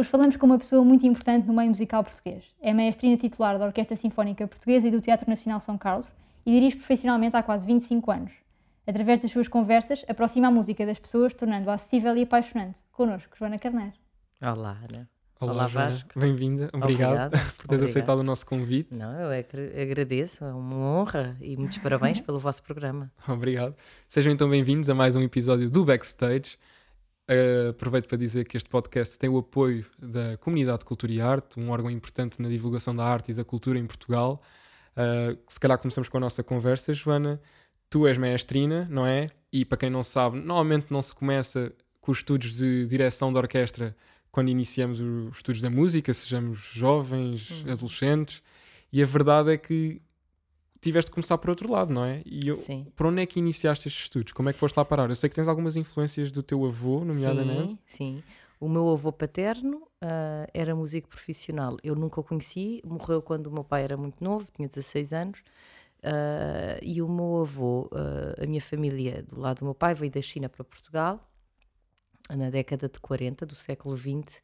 Hoje falamos com uma pessoa muito importante no meio musical português. É maestrina titular da Orquestra Sinfónica Portuguesa e do Teatro Nacional São Carlos e dirige profissionalmente há quase 25 anos. Através das suas conversas, aproxima a música das pessoas, tornando-a acessível e apaixonante. Connosco, Joana Carneiro. Olá, Ana. Olá, Vasco. Bem-vinda. Obrigado por teres aceitado o nosso convite. Não, eu agradeço. É uma honra e muitos parabéns pelo vosso programa. Obrigado. Sejam então bem-vindos a mais um episódio do Backstage. Aproveito para dizer que este podcast tem o apoio da Comunidade Cultura e Arte, um órgão importante na divulgação da arte e da cultura em Portugal. Se calhar começamos com a nossa conversa, Joana. Tu és maestrina, não é? E para quem não sabe, normalmente não se começa com os estudos de direção de orquestra quando iniciamos os estudos da música, sejamos jovens, adolescentes, e a verdade é que tiveste de começar por outro lado, não é? E por onde é que iniciaste estes estudos? Como é que foste lá parar? Eu sei que tens algumas influências do teu avô, nomeadamente. Sim. O meu avô paterno era músico profissional. Eu nunca o conheci, morreu quando o meu pai era muito novo, tinha 16 anos. E o meu avô, a minha família do lado do meu pai veio da China para Portugal na década de 40 do século XX,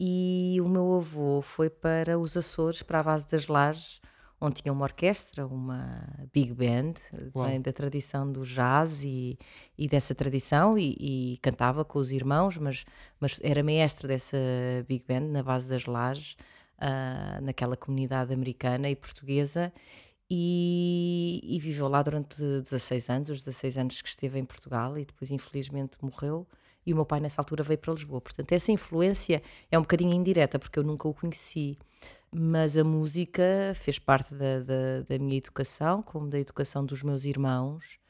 e o meu avô foi para os Açores, para a base das Lajes, onde tinha uma orquestra, uma big band, da tradição do jazz e dessa tradição, e cantava com os irmãos, mas era maestro dessa big band na base das Lajes, naquela comunidade americana e portuguesa, e viveu lá durante 16 anos, os 16 anos que esteve em Portugal, e depois infelizmente morreu. E o meu pai nessa altura veio para Lisboa. Portanto, essa influência é um bocadinho indireta, porque eu nunca o conheci, mas a música fez parte da minha educação, como da educação dos meus irmãos,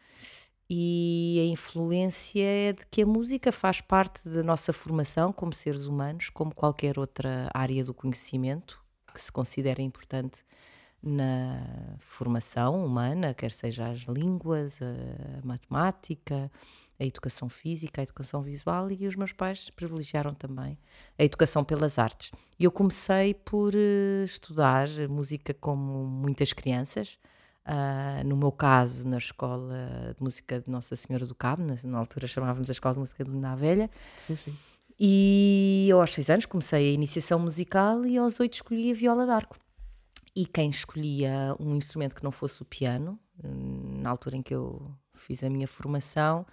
e a influência é de que a música faz parte da nossa formação como seres humanos, como qualquer outra área do conhecimento que se considera importante na formação humana, quer seja as línguas, a matemática, a educação física, a educação visual, e os meus pais privilegiaram também a educação pelas artes. E eu comecei por estudar música como muitas crianças, no meu caso na Escola de Música de Nossa Senhora do Cabo, na altura chamávamos a Escola de Música de Luna Velha. Sim. E eu aos 6 anos comecei a iniciação musical e aos 8 escolhi a viola d'arco. E quem escolhia um instrumento que não fosse o piano, na altura em que eu fiz a minha formação,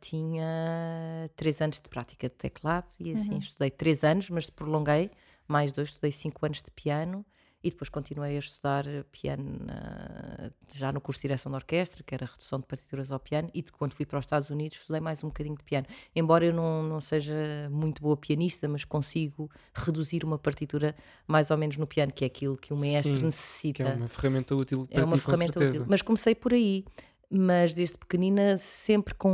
tinha 3 anos de prática de teclado, e assim estudei 3 anos, mas prolonguei mais 2, estudei 5 anos de piano, e depois continuei a estudar piano já no curso de direção de orquestra, que era redução de partituras ao piano, e quando fui para os Estados Unidos estudei mais um bocadinho de piano. Embora eu não seja muito boa pianista, mas consigo reduzir uma partitura mais ou menos no piano, que é aquilo que o maestro necessita. Que é uma ferramenta útil para ti, com certeza. Mas comecei por aí. Mas desde pequenina sempre com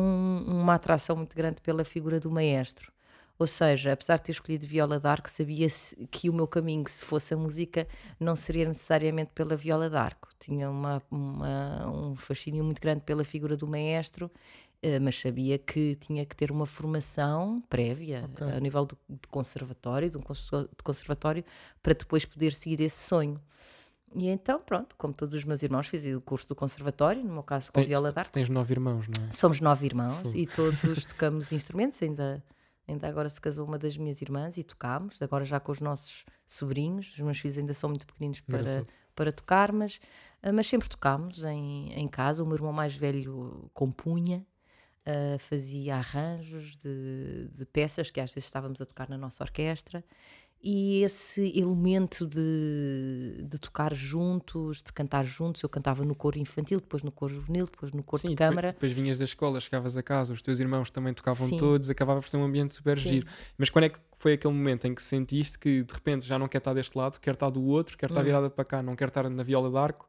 uma atração muito grande pela figura do maestro. Ou seja, apesar de ter escolhido viola d'arco, sabia que o meu caminho, se fosse a música, não seria necessariamente pela viola d'arco. Tinha um fascínio muito grande pela figura do maestro, mas sabia que tinha que ter uma formação prévia, ao nível do conservatório, para depois poder seguir esse sonho. E então, pronto, como todos os meus irmãos, fiz o curso do conservatório, no meu caso com viola d'arco. Tens 9 irmãos, não é? Somos 9 irmãos. Fum. E todos tocamos instrumentos, Ainda agora se casou uma das minhas irmãs e tocámos, agora já com os nossos sobrinhos. Os meus filhos ainda são muito pequeninos para tocar, mas sempre tocámos em casa. O meu irmão mais velho compunha, fazia arranjos de peças que às vezes estávamos a tocar na nossa orquestra. E esse elemento de tocar juntos, de cantar juntos, eu cantava no coro infantil, depois no coro juvenil, depois no coro de câmara. Depois vinhas da escola, chegavas a casa, os teus irmãos também tocavam todos, acabava por ser um ambiente super giro. Mas quando é que foi aquele momento em que sentiste que de repente já não quer estar deste lado, quer estar do outro, quer estar virada para cá, não quer estar na viola d'arco,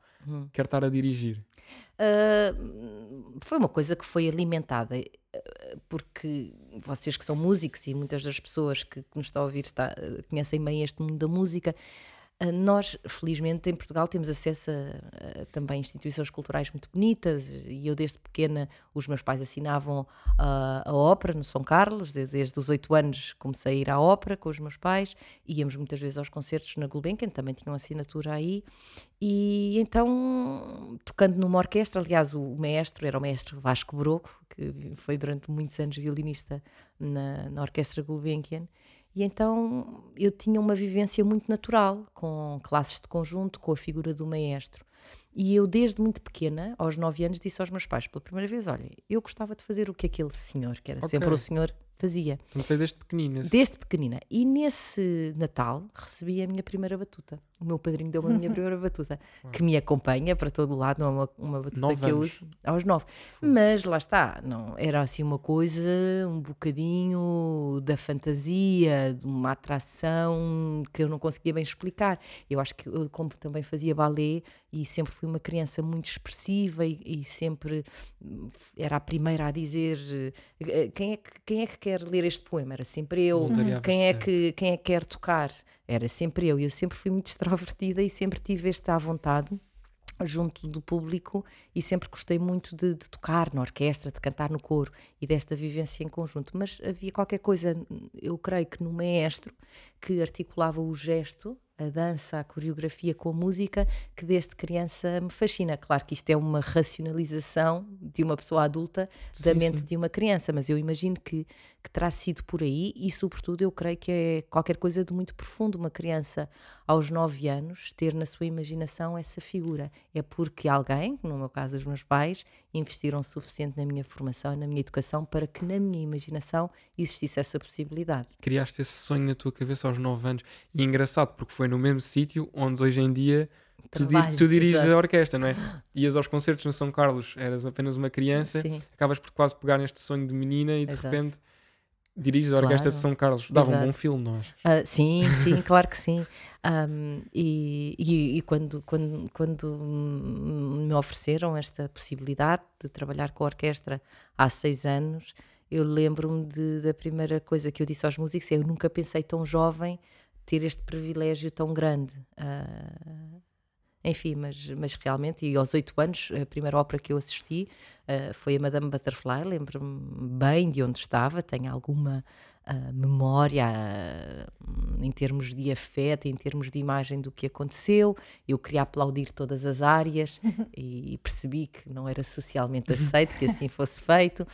quer estar a dirigir? Foi uma coisa que foi alimentada, porque vocês que são músicos e muitas das pessoas que nos estão a ouvir conhecem bem este mundo da música. Nós, felizmente, em Portugal temos acesso a também instituições culturais muito bonitas, e eu desde pequena, os meus pais assinavam a ópera no São Carlos. Desde os 8 anos comecei a ir à ópera com os meus pais, íamos muitas vezes aos concertos na Gulbenkian, também tinham assinatura aí, e então tocando numa orquestra, aliás o maestro era o maestro Vasco Broco, que foi durante muitos anos violinista na Orquestra Gulbenkian. E então eu tinha uma vivência muito natural com classes de conjunto, com a figura do maestro. E eu desde muito pequena, aos 9 anos, disse aos meus pais pela primeira vez: olha, eu gostava de fazer o que aquele senhor, que era sempre o senhor, fazia. Então foi desde pequenina. Desde pequenina. E nesse Natal recebi a minha primeira batuta. O meu padrinho deu-me a minha primeira batuta, que me acompanha para todo lado, não é uma batuta que eu uso aos 9. Mas lá está, não, era assim uma coisa, um bocadinho da fantasia, de uma atração que eu não conseguia bem explicar. Eu acho que eu, como também fazia balé e sempre fui uma criança muito expressiva e sempre era a primeira a dizer: quem é que quer ler este poema? Era sempre eu. Quem é que quer tocar? Era sempre eu. E eu sempre fui muito extrovertida e sempre tive este à vontade junto do público e sempre gostei muito de tocar na orquestra, de cantar no coro e desta vivência em conjunto. Mas havia qualquer coisa, eu creio que no maestro, que articulava o gesto, a dança, a coreografia com a música, que desde criança me fascina. Claro que isto é uma racionalização de uma pessoa adulta da mente de uma criança, mas eu imagino que terá sido por aí e, sobretudo, eu creio que é qualquer coisa de muito profundo. Uma criança aos 9 anos ter na sua imaginação essa figura. É porque alguém, no meu caso os meus pais, investiram o suficiente na minha formação, na minha educação, para que na minha imaginação existisse essa possibilidade. Criaste esse sonho na tua cabeça aos 9 anos. E é engraçado porque foi no mesmo sítio onde hoje em dia tu diriges a orquestra, não é? Ias aos concertos no São Carlos, eras apenas uma criança, acabas por quase pegar neste sonho de menina e de repente diriges a orquestra de São Carlos. Dava um bom filme, não achas? Sim, claro que sim. E quando me ofereceram esta possibilidade de trabalhar com a orquestra há 6 anos, eu lembro-me da primeira coisa que eu disse aos músicos: eu nunca pensei tão jovem ter este privilégio tão grande. Enfim, mas realmente, e aos 8 anos, a primeira ópera que eu assisti foi a Madame Butterfly. Lembro-me bem de onde estava, tenho alguma memória em termos de afeto, em termos de imagem do que aconteceu. Eu queria aplaudir todas as áreas e percebi que não era socialmente aceito que assim fosse feito,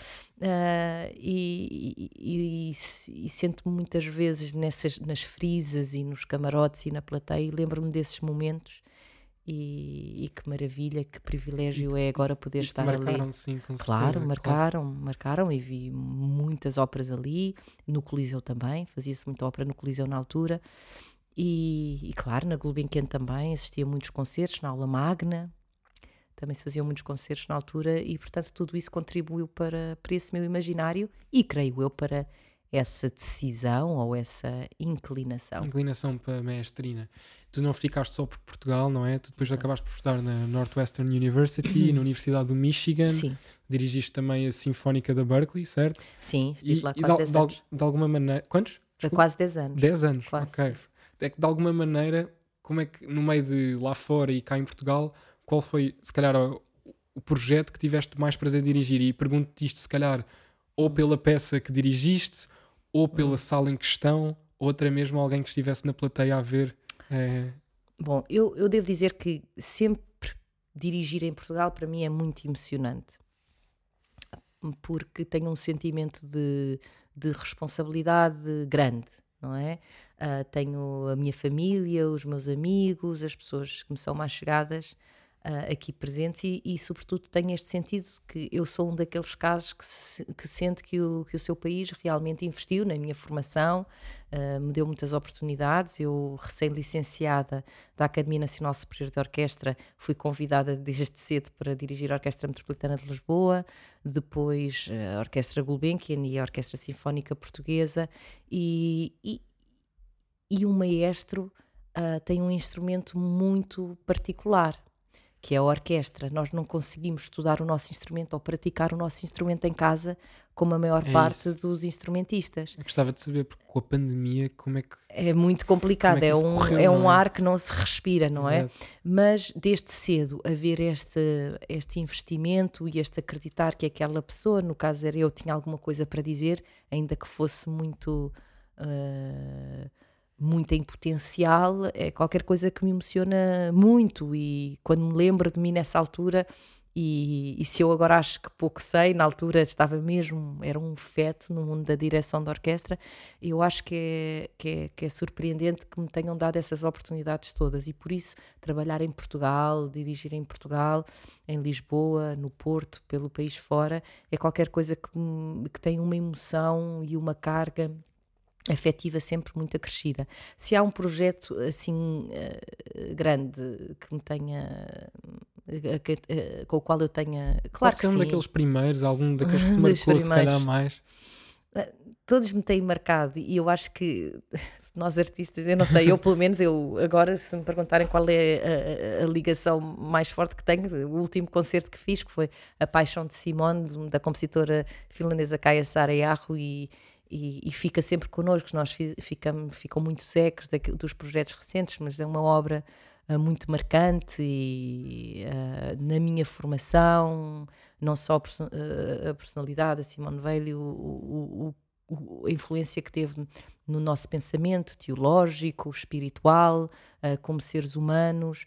e sento-me muitas vezes nas frisas e nos camarotes e na plateia, e lembro-me desses momentos. E que maravilha, que privilégio é agora poder estar ali. Marcaram, sim, com certeza. Claro, marcaram, e vi muitas óperas ali, no Coliseu também, fazia-se muita ópera no Coliseu na altura, e claro, na Gulbenkian também, assistia muitos concertos, na Aula Magna, também se faziam muitos concertos na altura, e portanto tudo isso contribuiu para esse meu imaginário, e creio eu, para essa decisão ou essa inclinação. Inclinação para a maestrina. Tu não ficaste só por Portugal, não é? Tu depois acabaste por estudar na Northwestern University, na Universidade do Michigan. Sim. Dirigiste também a Sinfónica da Berkeley, certo? Sim, estive lá quase 10 anos. De alguma maneira... Quantos? Desculpa. Quase 10 anos. 10 anos, quase. Ok. É que de alguma maneira, como é que no meio de lá fora e cá em Portugal, qual foi, se calhar, o projeto que tiveste mais prazer em dirigir? E pergunto-te isto, se calhar, ou pela peça que dirigiste, ou pela sala em questão, ou até mesmo alguém que estivesse na plateia a ver? Bom, eu devo dizer que sempre dirigir em Portugal para mim é muito emocionante, porque tenho um sentimento de responsabilidade grande, não é? Tenho a minha família, os meus amigos, as pessoas que me são mais chegadas aqui presentes, e sobretudo tenho este sentido que eu sou um daqueles casos que sente que o seu país realmente investiu na minha formação, me deu muitas oportunidades. Eu, recém-licenciada da Academia Nacional Superior de Orquestra, fui convidada desde cedo para dirigir a Orquestra Metropolitana de Lisboa, depois a Orquestra Gulbenkian e a Orquestra Sinfónica Portuguesa, e o maestro tem um instrumento muito particular, que é a orquestra. Nós não conseguimos estudar o nosso instrumento ou praticar o nosso instrumento em casa, como a maior parte dos instrumentistas. Eu gostava de saber, porque com a pandemia, como é que... É muito complicado, é um ar que não se respira, não é? Mas desde cedo haver este investimento e este acreditar que aquela pessoa, no caso era eu, tinha alguma coisa para dizer, ainda que fosse muito... muito em potencial, é qualquer coisa que me emociona muito, e quando me lembro de mim nessa altura E se eu agora acho que pouco sei, na altura estava mesmo, era um feto no mundo da direção da orquestra, eu acho que é surpreendente que me tenham dado essas oportunidades todas, e por isso trabalhar em Portugal, dirigir em Portugal, em Lisboa, no Porto, pelo país fora, é qualquer coisa que tem uma emoção e uma carga afetiva sempre muito acrescida. Se há um projeto assim grande que me tenha... com o qual eu tenha... Claro que sim. Um daqueles primeiros, algum daqueles que te marcou, se calhar mais. Todos me têm marcado, e eu acho que nós artistas, eu não sei, eu pelo menos, eu agora se me perguntarem qual é a ligação mais forte que tenho, o último concerto que fiz, que foi A Paixão de Simone, da compositora finlandesa Kaija Saariaho, e fica sempre connosco. Nós ficam muitos ecos dos projetos recentes, mas é uma obra muito marcante, e na minha formação, não só a personalidade, a Simone Weil, a influência que teve no nosso pensamento teológico, espiritual, como seres humanos,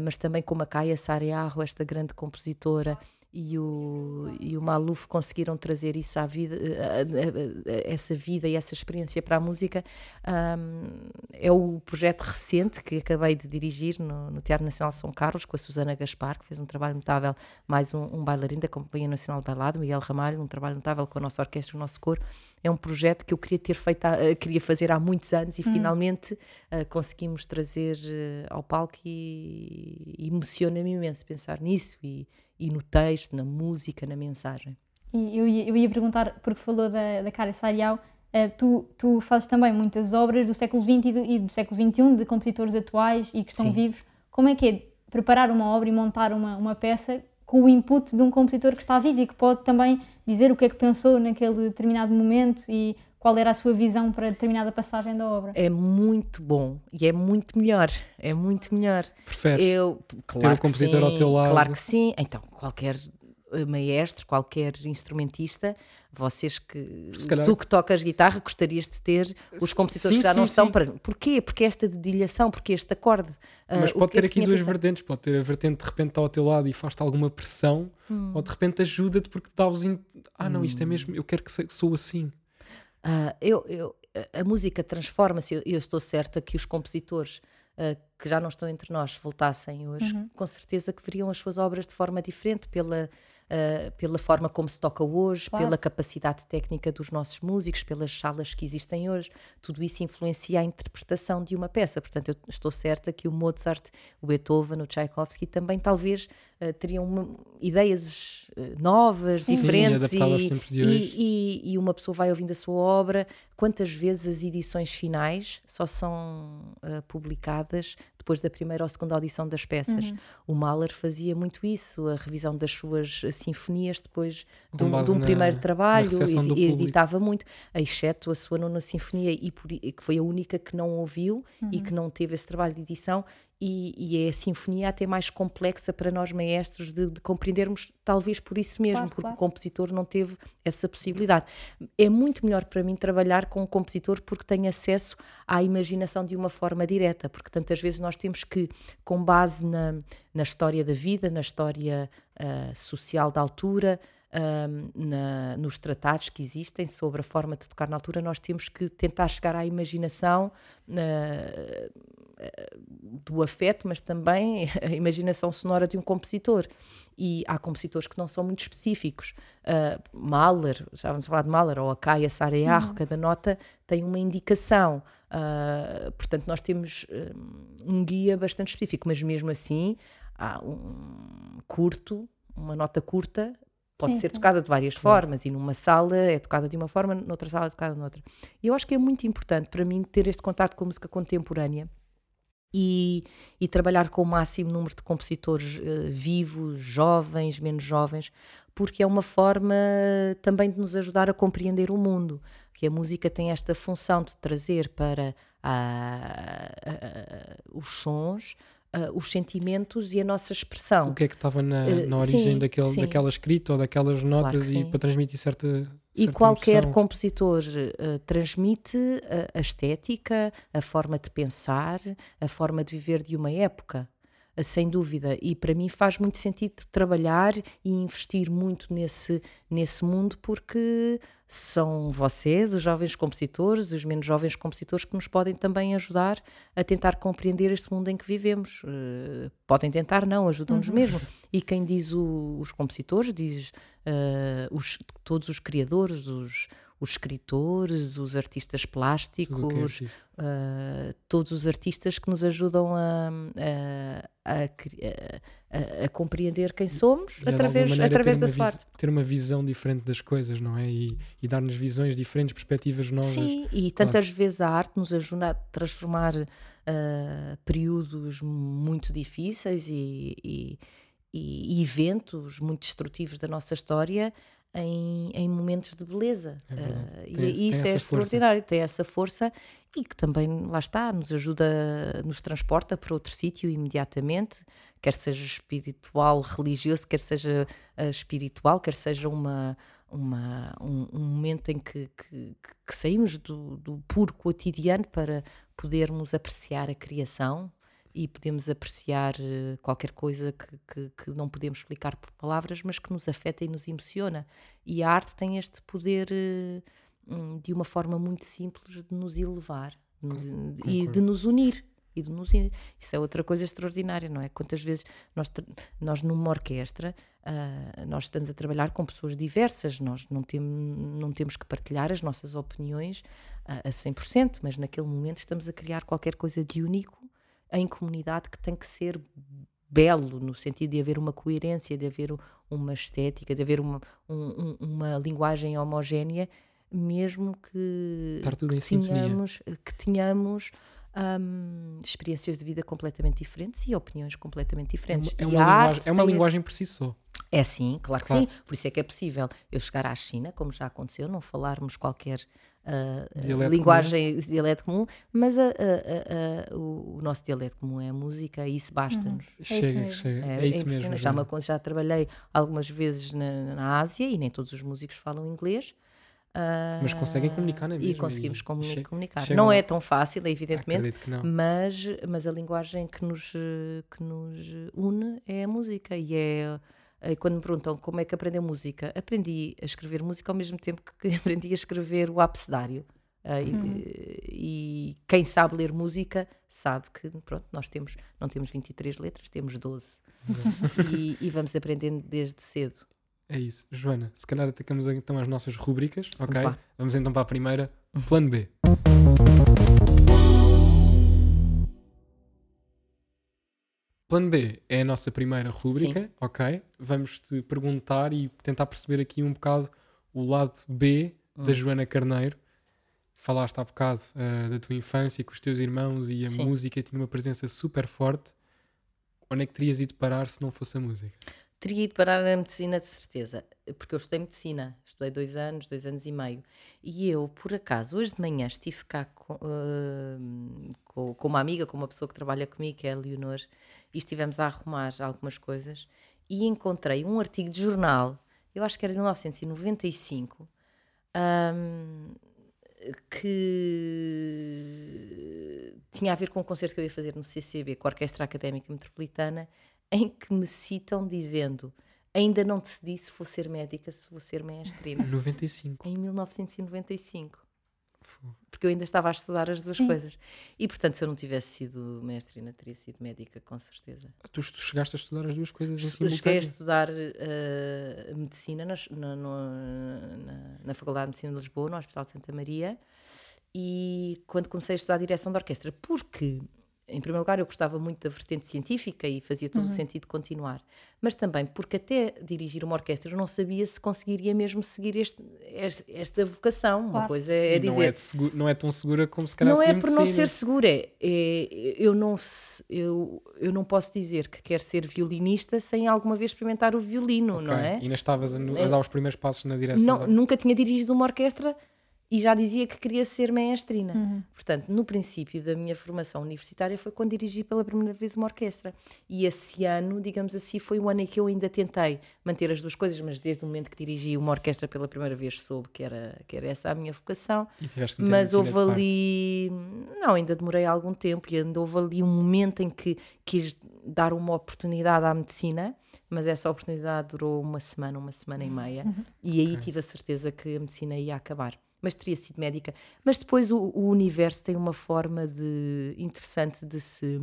mas também como a Kaija Saariaho, esta grande compositora, e o Maluf conseguiram trazer isso à vida, essa vida e essa experiência para a música. É o projeto recente que acabei de dirigir no Teatro Nacional São Carlos, com a Susana Gaspar, que fez um trabalho notável, mais um bailarino da Companhia Nacional de Bailado, Miguel Ramalho, um trabalho notável com a nossa orquestra e o nosso coro. É um projeto que eu queria fazer há muitos anos, e finalmente conseguimos trazer ao palco, e emociona-me imenso pensar nisso, e no texto, na música, na mensagem. E eu ia perguntar, porque falou da Kaija Saariaho, tu fazes também muitas obras do século XX e do século XXI, de compositores atuais e que estão vivos. Como é que é preparar uma obra e montar uma peça com o input de um compositor que está vivo e que pode também dizer o que é que pensou naquele determinado momento e qual era a sua visão para determinada passagem da obra? É muito bom, e é muito melhor, Prefere ter um compositor ao teu lado? Claro que sim. Então, qualquer maestro, qualquer instrumentista, tu que tocas guitarra, gostarias de ter os compositores que já não estão. Porquê? Porque esta dedilhação, porque este acorde... Mas pode ter aqui duas vertentes. Pode ter a vertente de repente está ao teu lado e faz-te alguma pressão, ou de repente ajuda-te porque dá-os... não, isto é mesmo, eu quero que sou assim. A música transforma-se. Eu estou certa que os compositores que já não estão entre nós voltassem hoje, com certeza que veriam as suas obras de forma diferente, pela forma como se toca hoje, pela capacidade técnica dos nossos músicos, pelas salas que existem hoje. Tudo isso influencia a interpretação de uma peça. Portanto, eu estou certa que o Mozart, o Beethoven, o Tchaikovsky também talvez teriam ideias novas, diferentes, e uma pessoa vai ouvindo a sua obra. Quantas vezes as edições finais só são publicadas depois da primeira ou segunda audição das peças? O Mahler fazia muito isso, a revisão das suas sinfonias depois de um primeiro trabalho, e editava muito, exceto a sua nona sinfonia, que foi a única que não ouviu e que não teve esse trabalho de edição. E é a sinfonia até mais complexa para nós maestros de compreendermos, talvez por isso mesmo, porque o compositor não teve essa possibilidade. É muito melhor para mim trabalhar com o compositor porque tenho acesso à imaginação de uma forma direta, porque tantas vezes nós temos que, com base na história da vida, na história social da altura, nos tratados que existem sobre a forma de tocar na altura, nós temos que tentar chegar à imaginação do afeto, mas também a imaginação sonora de um compositor. E há compositores que não são muito específicos. Mahler, já vamos falar de Mahler, ou a Kaija Saariaho, cada nota tem uma indicação. Portanto, nós temos um guia bastante específico, mas mesmo assim há uma nota curta. Pode ser tocada de várias formas, e numa sala é tocada de uma forma, noutra sala é tocada de outra. Eu acho que é muito importante para mim ter este contacto com a música contemporânea e trabalhar com o máximo número de compositores vivos, jovens, menos jovens, porque é uma forma também de nos ajudar a compreender o mundo, que a música tem esta função de trazer para os sons, os sentimentos e a nossa expressão. O que é que estava na origem daquela escrita ou daquelas notas, claro, e para transmitir certa e qualquer emoção. Compositor transmite a estética, a forma de pensar, a forma de viver de uma época. sem dúvida, e para mim faz muito sentido trabalhar e investir muito nesse mundo, porque são vocês, os jovens compositores, os menos jovens compositores, que nos podem também ajudar a tentar compreender este mundo em que vivemos. Podem tentar, não, ajudam-nos mesmo. E quem diz os compositores, diz todos os criadores, os escritores, os artistas plásticos, todos os artistas que nos ajudam a compreender quem somos através da sua arte. Ter uma visão diferente das coisas, não é? E dar-nos visões diferentes, perspectivas novas. Sim, e tantas vezes a arte nos ajuda a transformar períodos muito difíceis e eventos muito destrutivos da nossa história em momentos de beleza. Isso é extraordinário, tem essa força, e que também, lá está, nos ajuda, nos transporta para outro sítio imediatamente, quer seja espiritual, religioso, quer seja espiritual, quer seja um momento em que saímos do puro cotidiano para podermos apreciar a criação. E podemos apreciar qualquer coisa que não podemos explicar por palavras, mas que nos afeta e nos emociona. E a arte tem este poder, de uma forma muito simples, de nos elevar e de nos unir. Isso é outra coisa extraordinária, não é? Quantas vezes nós numa orquestra, nós estamos a trabalhar com pessoas diversas, nós não temos que partilhar as nossas opiniões a 100%, mas naquele momento estamos a criar qualquer coisa de único em comunidade, que tem que ser belo, no sentido de haver uma coerência, de haver uma estética, de haver uma linguagem homogénea, mesmo que tenhamos experiências de vida completamente diferentes e opiniões completamente diferentes. É uma linguagem por si só. É, sim, claro que sim. Por isso é que é possível eu chegar à China, como já aconteceu, não falarmos qualquer dialeto comum, mas o nosso dialeto comum é a música, e isso basta-nos. Chega. É isso mesmo. Já trabalhei algumas vezes na Ásia, e nem todos os músicos falam inglês. Mas conseguem comunicar, não é mesmo? E conseguimos comunicar. Não é tão fácil, evidentemente, mas a linguagem que nos une é a música, e é... Quando me perguntam como é que aprendeu música, aprendi a escrever música ao mesmo tempo que aprendi a escrever o abecedário. E quem sabe ler música sabe que, pronto, nós não temos 23 letras, temos 12. e vamos aprendendo desde cedo. É isso. Joana, se calhar atacamos então as nossas rubricas. Ok? Vamos então para a primeira. Plano B. Plano B é a nossa primeira rúbrica, sim. Ok? Vamos-te perguntar e tentar perceber aqui um bocado o lado B da Joana Carneiro. Falaste há bocado da tua infância com os teus irmãos, e a sim. música tinha uma presença super forte. Onde é que terias ido parar se não fosse a música? Teria ido parar na medicina, de certeza, porque eu estudei medicina. Estudei 2 anos e meio. E eu, por acaso, hoje de manhã estive cá com uma amiga, com uma pessoa que trabalha comigo, que é a Leonor, e estivemos a arrumar algumas coisas, e encontrei um artigo de jornal, eu acho que era de 1995, que tinha a ver com um concerto que eu ia fazer no CCB, com a Orquestra Académica Metropolitana, em que me citam dizendo: ainda não decidi se vou ser médica, se vou ser maestrina. Em 1995. Porque eu ainda estava a estudar as duas sim. coisas. E, portanto, se eu não tivesse sido maestrina, teria sido médica, com certeza. Tu chegaste a estudar as duas coisas em simultâneo? Cheguei a estudar medicina na Faculdade de Medicina de Lisboa, no Hospital de Santa Maria, e quando comecei a estudar a direção da orquestra, porque, em primeiro lugar, eu gostava muito da vertente científica e fazia todo o sentido continuar. Mas também porque até dirigir uma orquestra eu não sabia se conseguiria mesmo seguir esta vocação. Claro. Uma coisa é dizer... Não é tão segura como se calhar seria medicina. Não é por não ser segura. Eu não posso dizer que quero ser violinista sem alguma vez experimentar o violino, não é? E não estavas a dar os primeiros passos na direção? Não, nunca tinha dirigido uma orquestra. E já dizia que queria ser maestrina. Portanto, no princípio da minha formação universitária foi quando dirigi pela primeira vez uma orquestra. E esse ano, digamos assim, foi o ano em que eu ainda tentei manter as duas coisas, mas desde o momento que dirigi uma orquestra pela primeira vez soube que era essa a minha vocação. E tiveste um mas houve ali... Não, ainda demorei algum tempo, e ainda houve ali um momento em que quis dar uma oportunidade à medicina, mas essa oportunidade durou uma semana e meia, e aí tive a certeza que a medicina ia acabar. Mas teria sido médica. Mas depois o universo tem uma forma de, interessante de se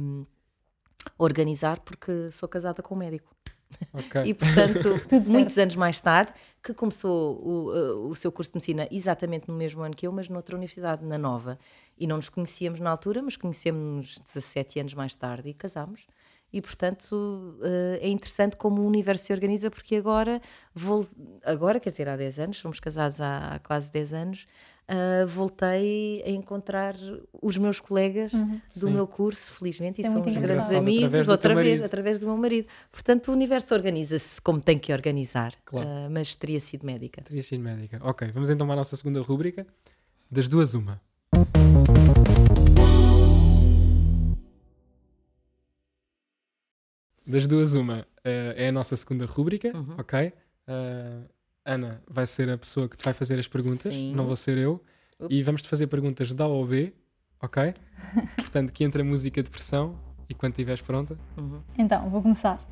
organizar, porque sou casada com um médico. Okay. E portanto, muitos anos mais tarde, que começou o seu curso de medicina exatamente no mesmo ano que eu, mas noutra universidade, na Nova. E não nos conhecíamos na altura, mas conhecemos-nos 17 anos mais tarde e casámos. E, portanto, é interessante como o universo se organiza, porque agora, quer dizer, há 10 anos, somos casados há quase 10 anos, voltei a encontrar os meus colegas do meu curso, felizmente, e somos grandes amigos, através do meu marido. Portanto, o universo organiza-se como tem que organizar, claro. Mas teria sido médica. Teria sido médica. Ok, vamos então à nossa segunda rúbrica, das duas uma. Das duas uma é a nossa segunda rúbrica, ok? Ana vai ser a pessoa que te vai fazer as perguntas, sim, não vou ser eu. Ups. E vamos-te fazer perguntas da A ou B, ok? Portanto, que entra música de pressão e quando estiveres pronta... Então, vou começar.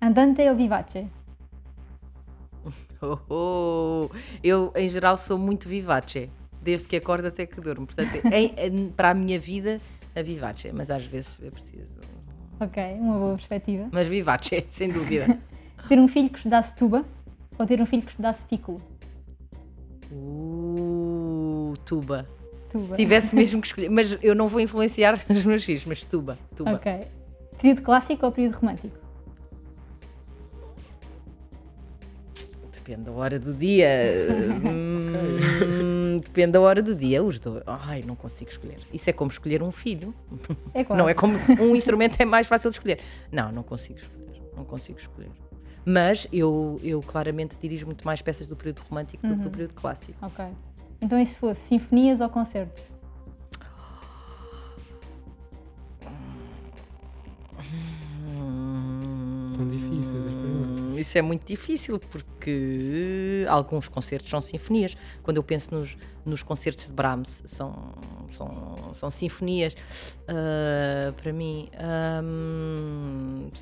Andante ou vivace? Eu, em geral, sou muito vivace, desde que acordo até que durmo. Portanto, para a minha vida, a vivace, mas às vezes é preciso... Ok, uma boa perspectiva. Mas vivace, sem dúvida. Ter um filho que estudasse tuba ou ter um filho que estudasse piccolo? Tuba. Se tivesse mesmo que escolher. Mas eu não vou influenciar os meus filhos, mas tuba. Ok. Período clássico ou período romântico? Depende da hora do dia. Depende da hora do dia, os dois. Ai, não consigo escolher. Isso é como escolher um filho. É quase. Não é como um instrumento, é mais fácil de escolher. Não consigo escolher. Mas eu claramente dirijo muito mais peças do período romântico do que do período clássico. Ok. Então, e se fosse sinfonias ou concertos? Tão difíceis as perguntas. Isso é muito difícil, porque alguns concertos são sinfonias. Quando eu penso nos concertos de Brahms, são sinfonias. Para mim,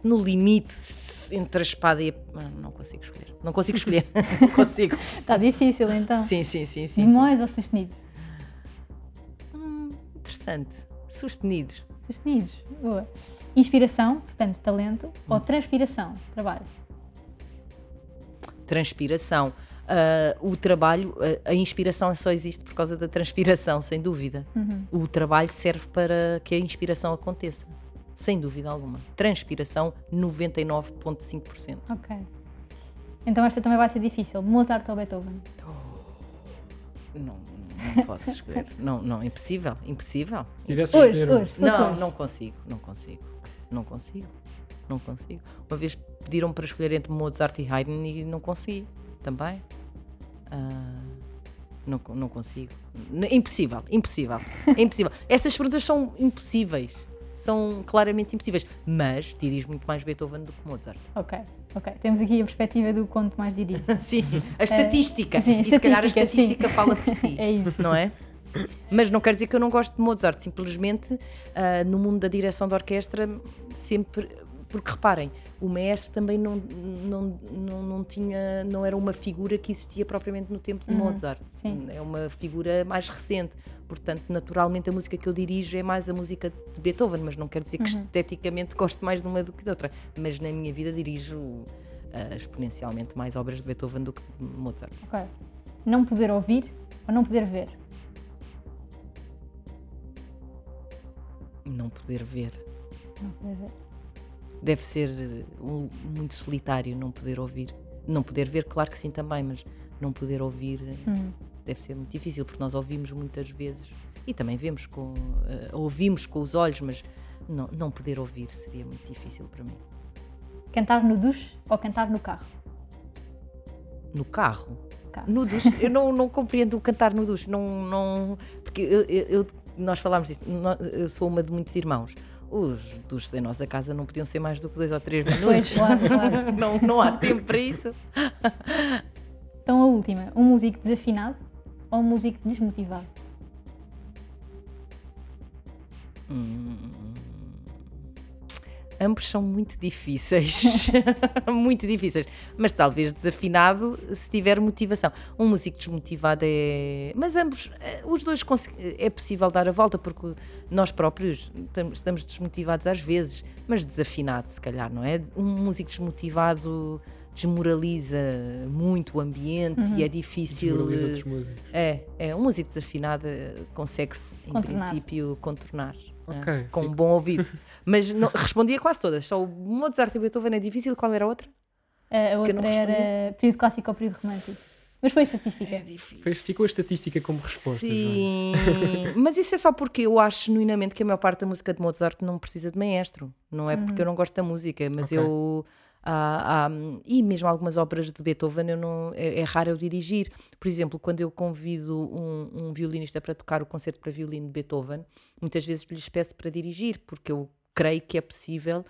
no limite entre a espada e a... Não consigo escolher. Não consigo. Está difícil, então. Sim. Memórias ou sustenidos? Interessante. Sustenidos, boa. Inspiração, portanto, talento, ou transpiração, trabalho? Transpiração. O trabalho, a inspiração só existe por causa da transpiração, sem dúvida. O trabalho serve para que a inspiração aconteça, sem dúvida alguma. Transpiração, 99,5%. Ok. Então esta também vai ser difícil. Mozart ou Beethoven? Não posso escolher. Não, impossível. Se tivesse hoje. Não consigo. Uma vez pediram-me para escolher entre Mozart e Haydn e não consegui também. Não consigo. Impossível. Estas perguntas são impossíveis. São claramente impossíveis. Mas dirijo muito mais Beethoven do que Mozart. Ok. Temos aqui a perspectiva do quanto mais dirijo. Sim, a estatística. E se calhar a estatística fala por si. É isso. Não é? Mas não quer dizer que eu não gosto de Mozart. Simplesmente, no mundo da direção de orquestra, sempre... Porque reparem, o maestro também não era uma figura que existia propriamente no tempo de Mozart. Sim. É uma figura mais recente. Portanto, naturalmente a música que eu dirijo é mais a música de Beethoven, mas não quer dizer que esteticamente gosto mais de uma do que de outra. Mas na minha vida dirijo exponencialmente mais obras de Beethoven do que de Mozart. Ok. Não poder ouvir ou não poder ver? Não poder ver. Deve ser muito solitário não poder ouvir. Não poder ver, claro que sim também, mas não poder ouvir deve ser muito difícil, porque nós ouvimos muitas vezes e também vemos ouvimos com os olhos, mas não poder ouvir seria muito difícil para mim. Cantar no duche ou cantar no carro? No carro? No duche. Eu não compreendo o cantar no duche. Porque nós falámos disto, eu sou uma de muitos irmãos. Os duches em nossa casa não podiam ser mais do que 2 ou 3 minutos. Claro. Não há tempo para isso. Então a última, um músico desafinado ou um músico desmotivado? Ambos são muito difíceis, muito difíceis, mas talvez desafinado se tiver motivação. Um músico desmotivado é... Mas ambos, os dois é possível dar a volta, porque nós próprios estamos desmotivados às vezes, mas desafinado se calhar, não é? Um músico desmotivado desmoraliza muito o ambiente, uhum, e é difícil... Desmoraliza outros músicos. É, um músico desafinado consegue-se, em princípio, contornar. Okay, com um bom ouvido. Mas não, respondia quase todas. Só o Mozart e Beethoven é difícil. Qual era a outra? A outra era período clássico ou período romântico. Mas foi estatística. É difícil. Foi estatística ou estatística como resposta? Sim, mas isso é só porque eu acho genuinamente que a maior parte da música de Mozart não precisa de maestro. Não é porque eu não gosto da música, mas okay, eu... e mesmo algumas obras de Beethoven eu não, é raro eu dirigir. Por exemplo, quando eu convido um violinista para tocar o concerto para violino de Beethoven, muitas vezes lhes peço para dirigir, porque eu creio que é possível,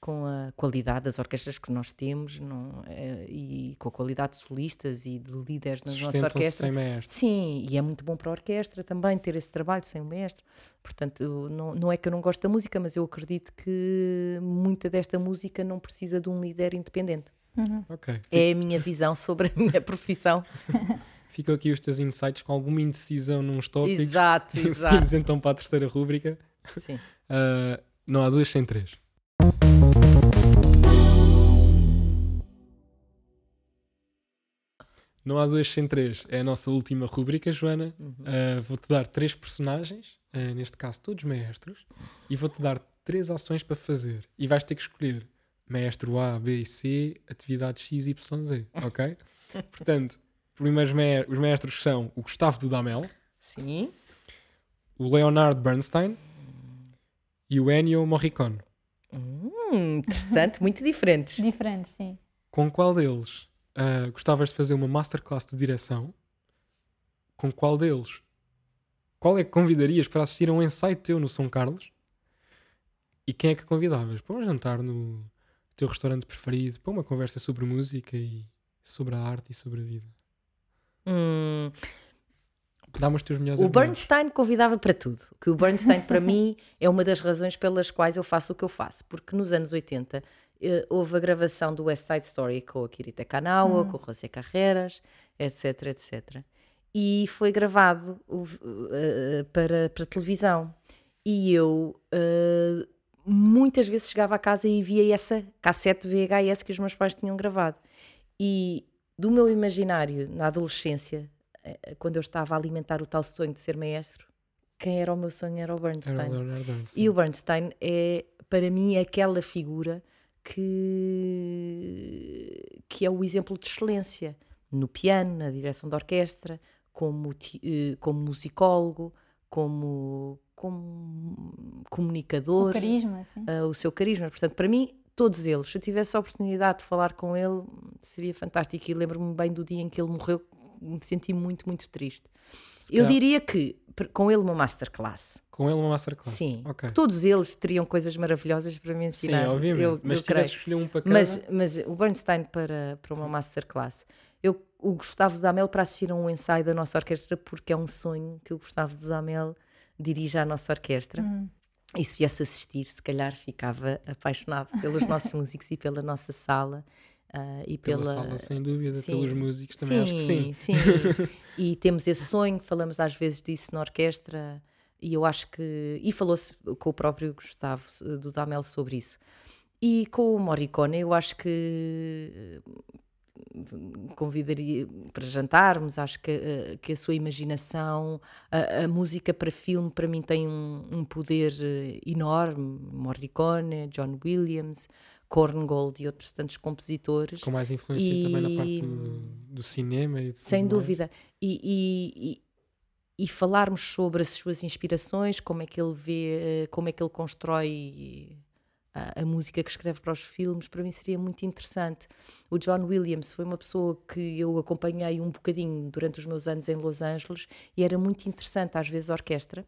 com a qualidade das orquestras que nós temos, não, e com a qualidade de solistas e de líderes nas nossas orquestras, sim, e é muito bom para a orquestra também ter esse trabalho sem o maestro. Portanto, não é que eu não gosto da música, mas eu acredito que muita desta música não precisa de um líder independente. Uhum. Okay. É a minha visão sobre a minha profissão. Ficam aqui os teus insights com alguma indecisão nos tópicos. Exato, exato. Seguimos então para a terceira rúbrica. Sim. Não há duas sem três. Não há duas sem três. É a nossa última rúbrica, Joana. Uhum. Vou-te dar três personagens, neste caso todos maestros, e vou-te dar três ações para fazer. E vais ter que escolher maestro A, B e C, atividade X, Y, Z. Ok? Portanto, os maestros são o Gustavo Dudamel, sim, o Leonard Bernstein e o Ennio Morricone. Interessante, muito diferentes. Diferentes, sim. Com qual deles gostavas de fazer uma masterclass de direção? Com qual deles? Qual é que convidarias para assistir a um ensaio teu no São Carlos? E quem é que convidavas para um jantar no teu restaurante preferido, para uma conversa sobre música e sobre a arte e sobre a vida? Dá-me os teus melhores. O Bernstein convidava para tudo, que o Bernstein para mim é uma das razões pelas quais eu faço o que eu faço, porque nos anos 80 houve a gravação do West Side Story com a Kiri Te Kanawa, com o José Carreras, etc, etc. E foi gravado para televisão. E eu muitas vezes chegava a casa e via essa cassete VHS que os meus pais tinham gravado. E do meu imaginário, na adolescência, quando eu estava a alimentar o tal sonho de ser maestro, quem era o meu sonho era o Bernstein. Era o Leonard Bernstein. E o Bernstein é, para mim, aquela figura que é o exemplo de excelência no piano, na direção da orquestra, como musicólogo, como comunicador, o carisma, sim. O seu carisma. Portanto, para mim, todos eles, se eu tivesse a oportunidade de falar com ele, seria fantástico. E lembro-me bem do dia em que ele morreu, me senti muito, muito triste. Eu diria que com ele uma masterclass. Com ele uma masterclass? Sim. Okay. Todos eles teriam coisas maravilhosas para me ensinar. Sim, obviamente. Mas eu tivesse escolhido um para cada. Mas o Bernstein para uma masterclass. O Gustavo Dudamel para assistir a um ensaio da nossa orquestra, porque é um sonho que o Gustavo Dudamel dirija a nossa orquestra. E se viesse assistir, se calhar ficava apaixonado pelos nossos músicos e pela nossa sala. E pela sala, sem dúvida, sim, pelos músicos também, sim, acho que sim. Sim. E temos esse sonho, falamos às vezes disso na orquestra, e eu acho que... E falou-se com o próprio Gustavo Dudamel sobre isso. E com o Morricone, eu acho que convidaria para jantarmos, acho que a sua imaginação, a música para filme, para mim tem um poder enorme. Morricone, John Williams, Korngold e outros tantos compositores. Com mais influência também na parte do cinema. E sem dúvida. E falarmos sobre as suas inspirações, como é que ele vê, como é que ele constrói a música que escreve para os filmes, para mim seria muito interessante. O John Williams foi uma pessoa que eu acompanhei um bocadinho durante os meus anos em Los Angeles e era muito interessante, às vezes, a orquestra.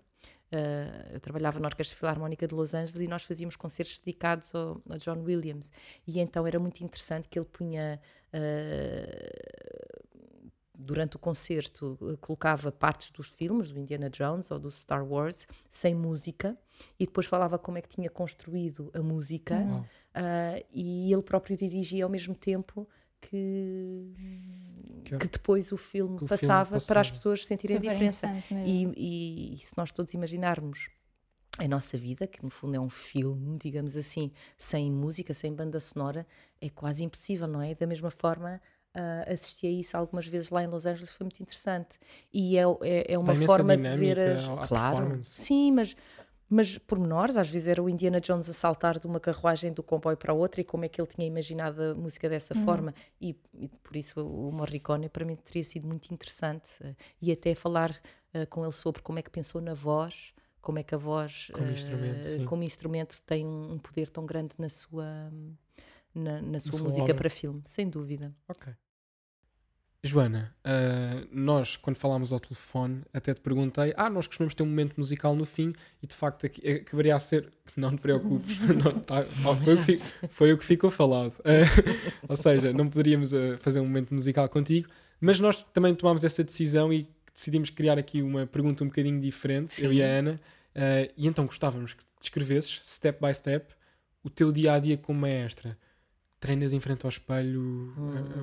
Eu trabalhava na Orquestra Filarmónica de Los Angeles e nós fazíamos concertos dedicados ao John Williams, e então era muito interessante que ele punha durante o concerto, colocava partes dos filmes, do Indiana Jones ou do Star Wars, sem música, e depois falava como é que tinha construído a música, e ele próprio dirigia ao mesmo tempo que depois o filme, passava para as pessoas sentirem a diferença. E se nós todos imaginarmos a nossa vida, que no fundo é um filme, digamos assim, sem música, sem banda sonora, é quase impossível, não é? Da mesma forma, assisti a isso algumas vezes lá em Los Angeles, foi muito interessante. E é uma forma de ver as... Claro, sim, mas pormenores, às vezes era o Indiana Jones a saltar de uma carruagem do comboio para a outra, e como é que ele tinha imaginado a música dessa forma, e por isso o Morricone para mim teria sido muito interessante, e até falar com ele sobre como é que pensou na voz, como é que a voz como instrumento tem um poder tão grande na sua música obra. Para filme, sem dúvida. Ok. Joana, nós quando falámos ao telefone até te perguntei, nós costumamos ter um momento musical no fim, e de facto acabaria a ser, não te preocupes, foi o que ficou falado, ou seja, não poderíamos fazer um momento musical contigo, mas nós também tomámos essa decisão e decidimos criar aqui uma pergunta um bocadinho diferente. Sim. Eu e a Ana, e então gostávamos que descrevesses step by step o teu dia-a-dia como maestra. Treinas em frente ao espelho,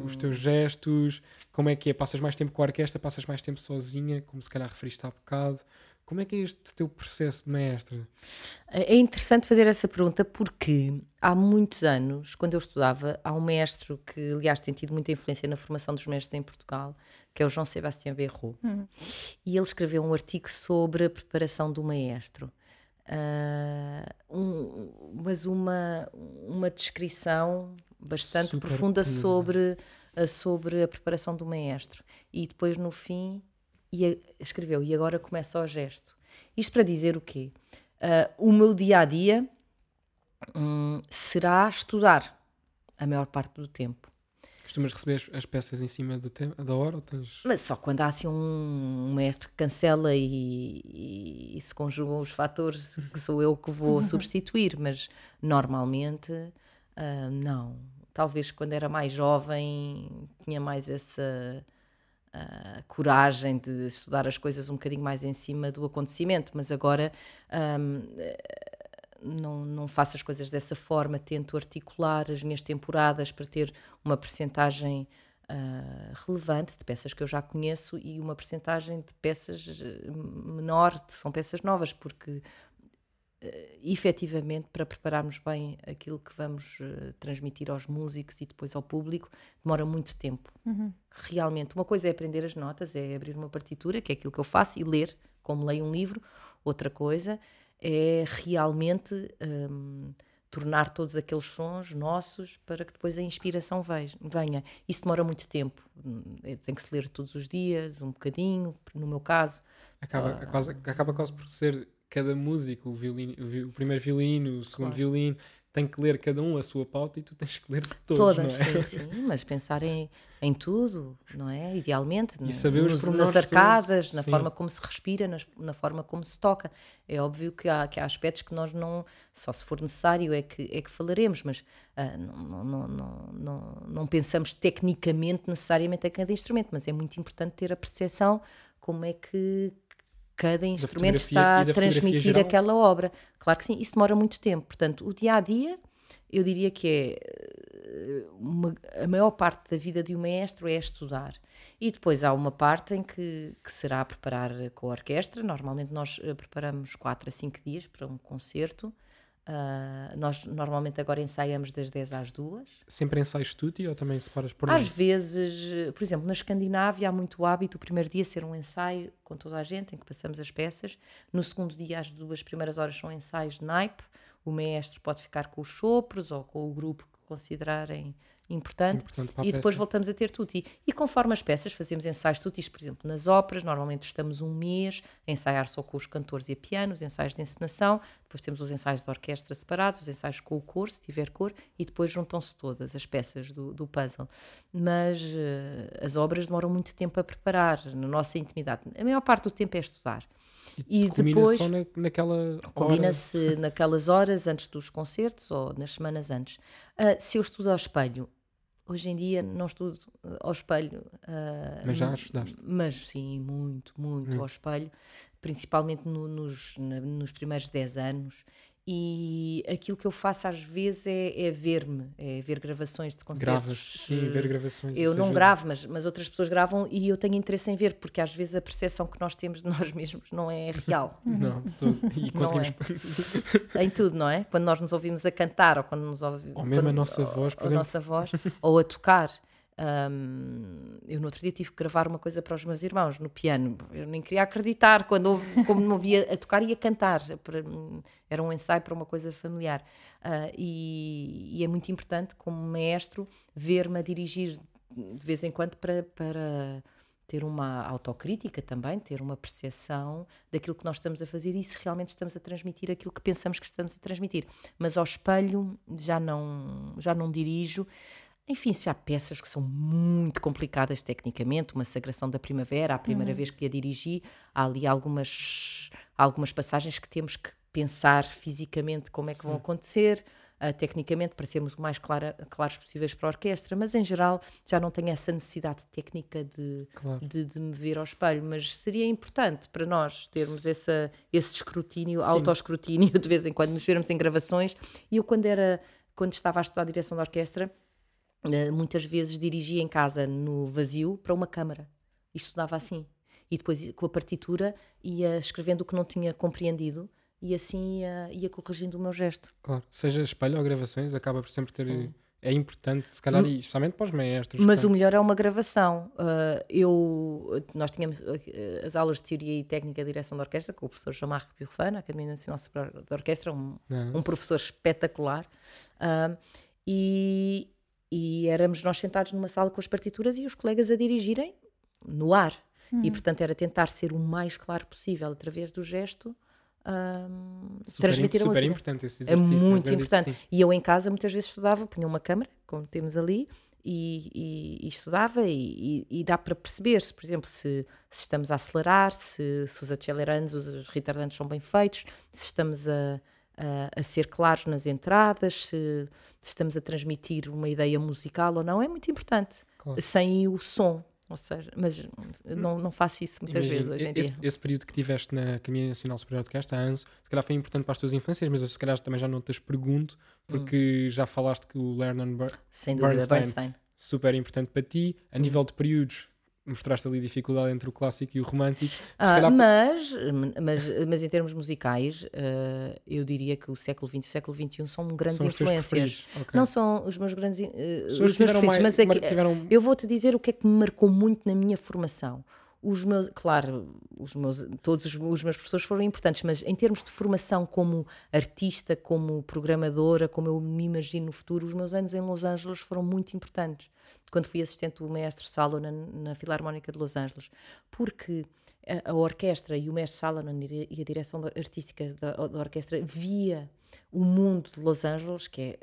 os teus gestos, como é que é? Passas mais tempo com a orquestra, passas mais tempo sozinha, como se calhar referiste há bocado. Como é que é este teu processo de maestra? É interessante fazer essa pergunta porque há muitos anos, quando eu estudava, há um maestro que, aliás, tem tido muita influência na formação dos maestros em Portugal, que é o Jean-Sébastien Béreau. E ele escreveu um artigo sobre a preparação do maestro. Mas uma descrição bastante super profunda sobre a preparação do maestro, e depois no fim escreveu, e agora começa o gesto. Isto para dizer o quê? O meu dia-a-dia será estudar a maior parte do tempo. Costumas receber as peças em cima da hora? Ou tens... Mas só quando há assim um maestro que cancela e se conjugam os fatores, que sou eu que vou substituir, mas normalmente não. Talvez quando era mais jovem tinha mais essa coragem de estudar as coisas um bocadinho mais em cima do acontecimento, mas agora não faço as coisas dessa forma. Tento articular as minhas temporadas para ter uma percentagem relevante de peças que eu já conheço e uma percentagem de peças menor, que são peças novas, porque efetivamente, para prepararmos bem aquilo que vamos transmitir aos músicos e depois ao público, demora muito tempo. Realmente, uma coisa é aprender as notas, é abrir uma partitura, que é aquilo que eu faço, e ler, como leio um livro. Outra coisa é realmente tornar todos aqueles sons nossos para que depois a inspiração venha. Isso demora muito tempo. Tem que se ler todos os dias, um bocadinho, no meu caso. Acaba quase por ser cada músico, o primeiro violino, o segundo violino, tem que ler cada um a sua pauta, e tu tens que ler todas, não é? Sim, mas pensar em tudo, não é? Idealmente, e saber nas arcadas, na forma como se respira, na forma como se toca. É óbvio que há aspectos que nós não, só se for necessário é que falaremos, mas não pensamos tecnicamente necessariamente a cada instrumento, mas é muito importante ter a percepção como é que cada instrumento está a transmitir aquela obra. Claro que sim, isso demora muito tempo. Portanto, o dia-a-dia, eu diria que a maior parte da vida de um maestro é estudar. E depois há uma parte em que será a preparar com a orquestra. Normalmente nós preparamos 4 a 5 dias para um concerto. Nós normalmente agora ensaiamos das 10 às 2. Sempre ensaias tutti ou também separas por nós? Às vezes, por exemplo, na Escandinávia há muito hábito o primeiro dia ser um ensaio com toda a gente, em que passamos as peças. No segundo dia, às 2 primeiras horas são ensaios de naipe. O maestro pode ficar com os sopros ou com o grupo que considerarem importante para a peça. E depois voltamos a ter tutti. E conforme as peças, fazemos ensaios tutti, por exemplo, nas óperas, normalmente estamos um mês a ensaiar só com os cantores e a piano, os ensaios de encenação, depois temos os ensaios de orquestra separados, os ensaios com o coro, se tiver coro, e depois juntam-se todas as peças do puzzle. Mas as obras demoram muito tempo a preparar, na nossa intimidade. A maior parte do tempo é estudar. E depois só combina-se naquelas horas antes dos concertos ou nas semanas antes. Se eu estudo ao espelho, Hoje em dia não estudo ao espelho. Mas já estudaste? Mas sim, muito. Ao espelho, principalmente nos primeiros 10 anos. E aquilo que eu faço às vezes é ver-me, é ver gravações de concertos. Gravas, sim, ver gravações. Eu não gravo, mas outras pessoas gravam e eu tenho interesse em ver, porque às vezes a percepção que nós temos de nós mesmos não é real. Não, de todo. E conseguimos... Não é. Em tudo, não é? Quando nós nos ouvimos a cantar, ou quando nos ouvimos... Ou mesmo a nossa voz, por exemplo. A nossa voz, ou a tocar. Eu no outro dia tive que gravar uma coisa para os meus irmãos no piano. Eu nem queria acreditar como me ouvia a tocar e a cantar. Era um ensaio para uma coisa familiar. E é muito importante, como maestro, ver-me a dirigir de vez em quando para ter uma autocrítica também, ter uma percepção daquilo que nós estamos a fazer e se realmente estamos a transmitir aquilo que pensamos que estamos a transmitir. Mas ao espelho já não dirijo. Enfim, se há peças que são muito complicadas tecnicamente, uma Sagração da Primavera, a primeira vez que a dirigi, há ali algumas passagens que temos que pensar fisicamente como é que Sim. vão acontecer, tecnicamente, para sermos o mais claros possíveis para a orquestra, mas em geral já não tenho essa necessidade técnica de me ver ao espelho, mas seria importante para nós termos esse escrutínio, Sim. autoescrutínio, de vez em quando, nos vermos em gravações. E eu, quando estava a estudar a direção da orquestra, muitas vezes dirigia em casa no vazio para uma câmara e estudava assim, e depois com a partitura ia escrevendo o que não tinha compreendido e assim ia corrigindo o meu gesto. Claro, seja espelho ou gravações, acaba por sempre ter... Sim. É importante, se calhar, e especialmente para os maestros. Mas o melhor é uma gravação. Nós tínhamos as aulas de Teoria e Técnica de Direção da Orquestra com o professor Jean-Marc Burfan, na Academia Nacional Superior de Orquestra, um professor espetacular, e éramos nós sentados numa sala com as partituras e os colegas a dirigirem no ar. E, portanto, era tentar ser o mais claro possível através do gesto, transmitir a música. É super importante esse exercício. É muito importante. Sim. E eu em casa muitas vezes estudava, punha uma câmara, como temos ali, e estudava e dá para perceber-se, por exemplo, se estamos a acelerar, se os accelerandos, os retardantes são bem feitos, se estamos a ser claros nas entradas, se estamos a transmitir uma ideia musical ou não, é muito importante. Claro. Sem o som, ou seja, mas não faço isso muitas vezes hoje em dia. Esse período que tiveste na Academia Nacional Superior de Orquestra, a ANSO, se calhar foi importante para as tuas infâncias, mas eu se calhar também já não te as pergunto, porque já falaste que o Leonard Bernstein, super importante para ti, a nível de períodos. Mostraste ali dificuldade entre o clássico e o romântico. Mas em termos musicais, eu diria que o século XX e o século XXI são grandes influências. Okay. Não são os meus grandes preferidos, mas é que eu vou-te dizer o que é que me marcou muito na minha formação. Todos os meus professores foram importantes, mas em termos de formação como artista, como programadora, como eu me imagino no futuro, os meus anos em Los Angeles foram muito importantes. Quando fui assistente do maestro Salonen na Filarmónica de Los Angeles, porque a orquestra e o maestro Salonen e a direção artística da orquestra via o mundo de Los Angeles, que é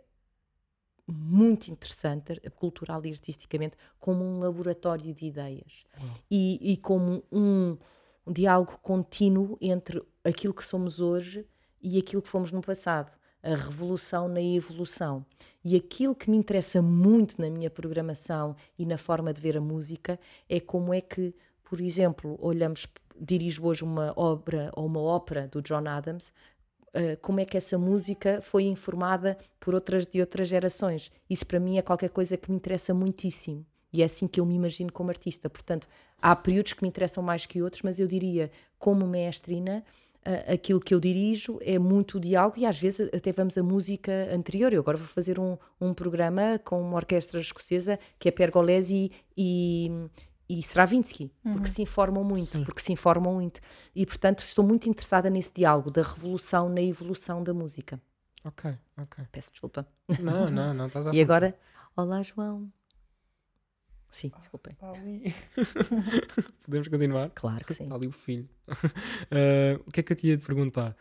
muito interessante, cultural e artisticamente, como um laboratório de ideias e como um diálogo contínuo entre aquilo que somos hoje e aquilo que fomos no passado, a revolução na evolução. E aquilo que me interessa muito na minha programação e na forma de ver a música é como é que, por exemplo, dirijo hoje uma obra ou uma ópera do John Adams, como é que essa música foi informada por outras gerações. Isso para mim é qualquer coisa que me interessa muitíssimo e é assim que eu me imagino como artista. Portanto, há períodos que me interessam mais que outros, mas eu diria, como maestrina, aquilo que eu dirijo é muito diálogo e às vezes até vamos à música anterior. Eu agora vou fazer um programa com uma orquestra escocesa que é Pergolesi e Stravinsky, porque se informam muito, Sim. E portanto estou muito interessada nesse diálogo da revolução na evolução da música. Ok. Peço desculpa. Não, estás a falar. E agora, olá João. Sim, desculpem. Está ali. Podemos continuar? Claro que sim. Está ali o filho. O que é que eu te ia te perguntar?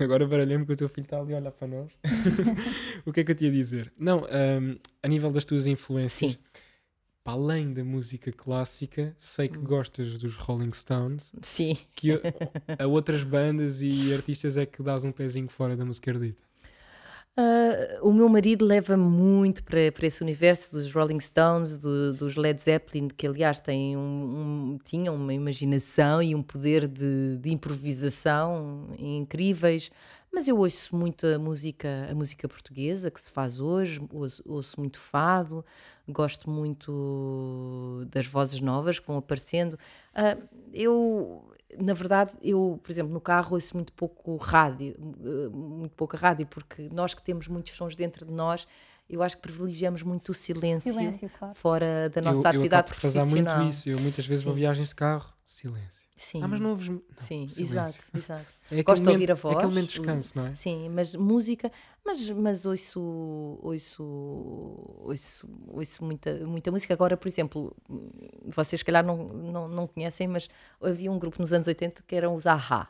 Agora baralhei-me que o teu filho está ali a olhar para nós. O que é que eu te ia dizer? Não, a nível das tuas influências... Sim. Para além da música clássica, sei que gostas dos Rolling Stones. Sim. Que a outras bandas e artistas é que dás um pezinho fora da música erudita? O meu marido leva-me muito para esse universo dos Rolling Stones, dos Led Zeppelin, que aliás tinha uma imaginação e um poder de improvisação incríveis. Mas eu ouço muito a música portuguesa que se faz hoje, ouço muito fado, gosto muito das vozes novas que vão aparecendo. Na verdade, eu, por exemplo, no carro ouço muito pouca rádio, porque nós que temos muitos sons dentro de nós, eu acho que privilegiamos muito o silêncio claro. Fora da nossa atividade profissional. Eu acabo por fazer muito isso, eu muitas vezes vou viagens de carro, silêncio. Sim. Mas não ouves... Sim, exato. É gosto de ouvir a voz. É aquele momento de descanso, não é? Sim, mas música... Mas ouço muita música. Agora, por exemplo, vocês se calhar não conhecem, mas havia um grupo nos anos 80 que eram os A-ha.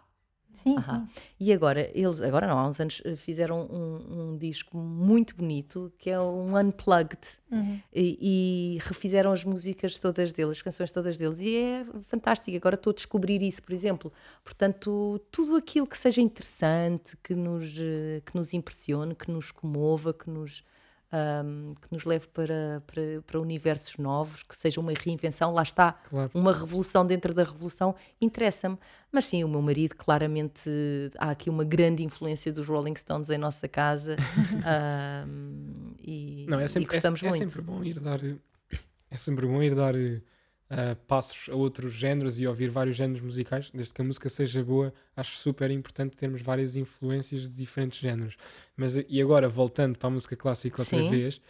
Sim. E agora, há uns anos fizeram um disco muito bonito que é um Unplugged e refizeram as músicas todas deles, as canções todas deles, e é fantástico, agora estou a descobrir isso, por exemplo. Portanto, tudo aquilo que seja interessante, que nos impressione, que nos comova, que nos leve para universos novos, que seja uma reinvenção, lá está, claro. Uma revolução dentro da revolução, interessa-me. Mas sim, o meu marido, claramente, há aqui uma grande influência dos Rolling Stones em nossa casa gostamos muito. É sempre bom ir dar passos a outros géneros e ouvir vários géneros musicais, desde que a música seja boa. Acho super importante termos várias influências de diferentes géneros. Mas e agora, voltando para a música clássica outra Sim. vez,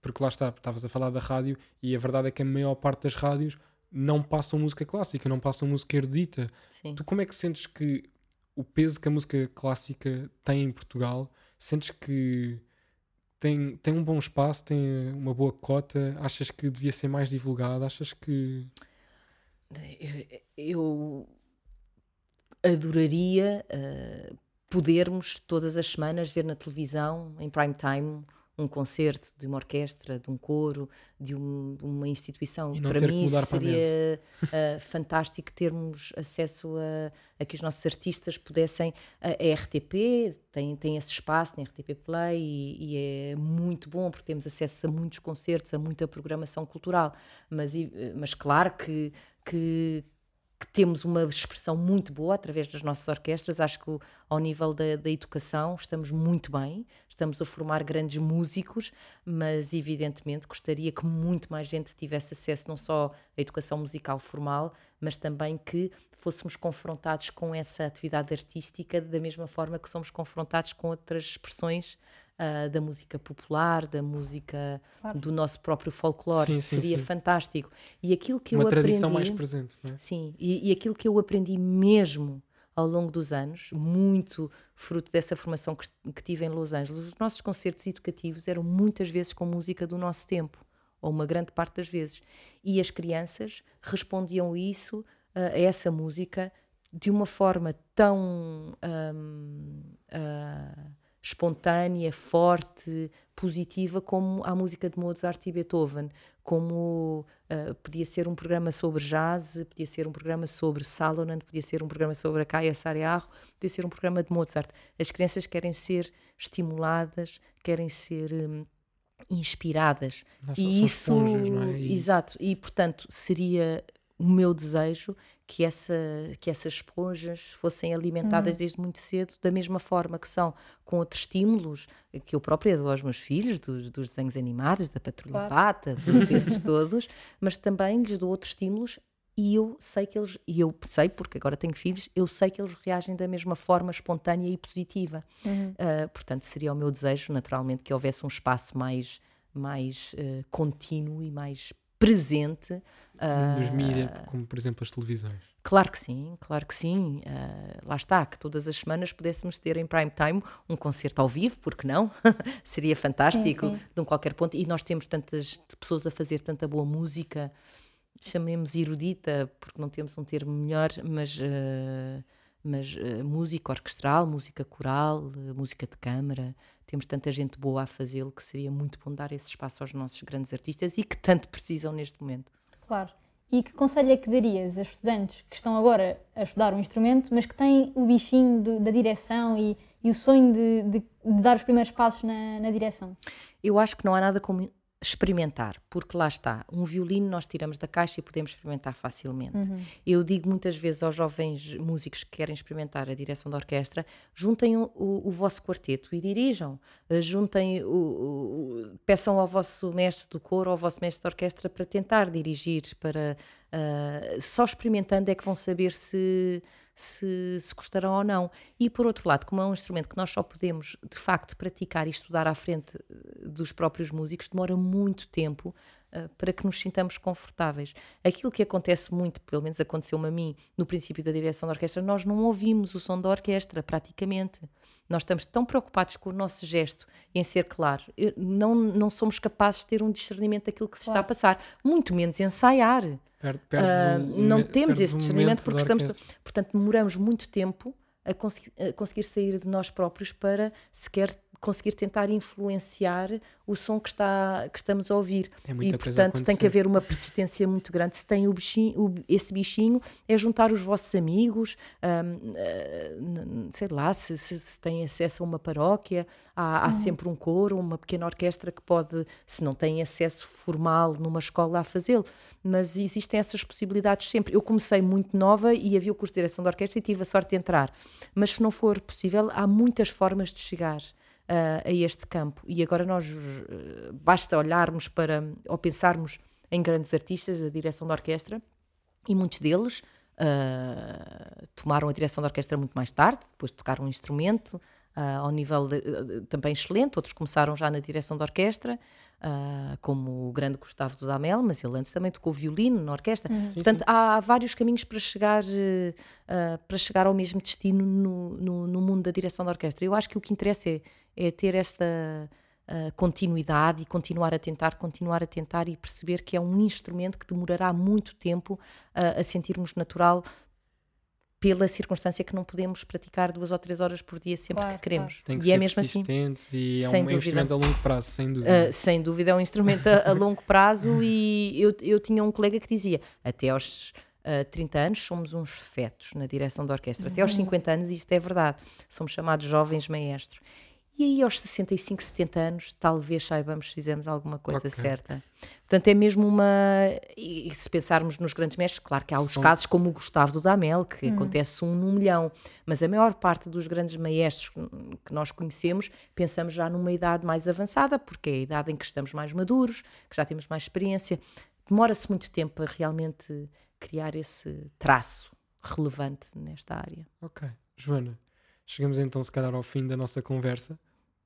porque lá está, estavas a falar da rádio, e a verdade é que a maior parte das rádios não passam música clássica, não passam música erudita. Sim. Tu como é que sentes que o peso que a música clássica tem em Portugal, sentes que Tem um bom espaço, tem uma boa cota? Achas que devia ser mais divulgada? Achas que... Eu adoraria podermos todas as semanas ver na televisão, em prime time, um concerto de uma orquestra, de um coro, de uma instituição. Para mim seria fantástico termos acesso a que os nossos artistas pudessem. A RTP tem esse espaço na RTP Play e é muito bom porque temos acesso a muitos concertos, a muita programação cultural. Mas claro que temos uma expressão muito boa através das nossas orquestras. Acho que ao nível da educação estamos muito bem, estamos a formar grandes músicos, mas evidentemente gostaria que muito mais gente tivesse acesso não só à educação musical formal, mas também que fôssemos confrontados com essa atividade artística da mesma forma que somos confrontados com outras expressões da música popular, da música claro. Do nosso próprio folclore. Seria fantástico. E aquilo que eu aprendi, tradição mais presente, não é? Sim, e aquilo que eu aprendi mesmo ao longo dos anos, muito fruto dessa formação que tive em Los Angeles, os nossos concertos educativos eram muitas vezes com música do nosso tempo, ou uma grande parte das vezes, e as crianças respondiam a essa música de uma forma tão espontânea, forte, positiva, como a música de Mozart e Beethoven, como podia ser um programa sobre jazz, podia ser um programa sobre Salonen, podia ser um programa sobre a Kaija Saariaho, podia ser um programa de Mozart. As crianças querem ser estimuladas, querem ser inspiradas. E isso, esponjas, não é? Exato. E portanto seria o meu desejo que essas esponjas fossem alimentadas desde muito cedo, da mesma forma que são com outros estímulos, que eu própria dou aos meus filhos, dos desenhos animados, da Patrulha Pata, desses todos, mas também lhes dou outros estímulos, e eu sei, porque agora tenho filhos, eu sei que eles reagem da mesma forma espontânea e positiva. Portanto, seria o meu desejo, naturalmente, que houvesse um espaço mais contínuo e mais presente nos mídias, como por exemplo as televisões. Claro que sim. Lá está, que todas as semanas pudéssemos ter em prime time um concerto ao vivo, porque não? Seria fantástico, sim. De qualquer ponto. E nós temos tantas pessoas a fazer tanta boa música, chamemos erudita, porque não temos um termo melhor, mas música orquestral, música coral, música de câmara. Temos tanta gente boa a fazê-lo que seria muito bom dar esse espaço aos nossos grandes artistas e que tanto precisam neste momento. Claro. E que conselho é que darias a estudantes que estão agora a estudar um instrumento, mas que têm o bichinho da direção e o sonho de dar os primeiros passos na direção? Eu acho que não há nada como experimentar, porque lá está, um violino nós tiramos da caixa e podemos experimentar facilmente. Uhum. Eu digo muitas vezes aos jovens músicos que querem experimentar a direção da orquestra, juntem o vosso quarteto e dirijam, juntem peçam ao vosso mestre do coro, ao vosso mestre da orquestra para tentar dirigir, para só experimentando é que vão saber se gostarão ou não. E por outro lado, como é um instrumento que nós só podemos de facto praticar e estudar à frente dos próprios músicos, demora muito tempo para que nos sintamos confortáveis. Aquilo que acontece muito, pelo menos aconteceu-me a mim no princípio da direção da orquestra, nós não ouvimos o som da orquestra praticamente. Nós estamos tão preocupados com o nosso gesto em ser claro, não somos capazes de ter um discernimento daquilo que se está a passar, muito menos ensaiar. Não temos esse discernimento porque portanto demoramos muito tempo a conseguir sair de nós próprios para sequer conseguir tentar influenciar o som que estamos a ouvir. E portanto tem que haver uma persistência muito grande. Se tem esse bichinho, é juntar os vossos amigos, sei lá, se tem acesso a uma paróquia, há sempre um coro, uma pequena orquestra que pode, se não tem acesso formal numa escola, a fazê-lo, mas existem essas possibilidades sempre. Eu comecei muito nova e havia o curso de direção de orquestra e tive a sorte de entrar, mas se não for possível, há muitas formas de chegar a este campo. E agora nós basta olharmos para ou pensarmos em grandes artistas da direção da orquestra, e muitos deles tomaram a direção da orquestra muito mais tarde, depois tocaram um instrumento ao nível também excelente. Outros começaram já na direção da orquestra, como o grande Gustavo Dudamel, mas ele antes também tocou violino na orquestra. Portanto, sim. Há vários caminhos para chegar ao mesmo destino no mundo da direção da orquestra. Eu acho que o que interessa é ter esta continuidade e continuar a tentar e perceber que é um instrumento que demorará muito tempo a sentirmos natural, pela circunstância que não podemos praticar 2 ou 3 horas por dia sempre que queremos. Tem que ser persistentes e é um instrumento a longo prazo, sem dúvida. Sem dúvida, é um instrumento a longo prazo. E eu tinha um colega que dizia, até aos 30 anos somos uns fetos na direção da orquestra. Até aos 50 anos, isto é verdade, somos chamados jovens maestros. E aí aos 65, 70 anos, talvez saibamos se fizemos alguma coisa certa. Portanto, é mesmo E se pensarmos nos grandes mestres, claro que há os casos como o Gustavo Dudamel, que acontece um no milhão, mas a maior parte dos grandes maestros que nós conhecemos, pensamos já numa idade mais avançada, porque é a idade em que estamos mais maduros, que já temos mais experiência. Demora-se muito tempo para realmente criar esse traço relevante nesta área. Ok. Joana, chegamos então, se calhar, ao fim da nossa conversa.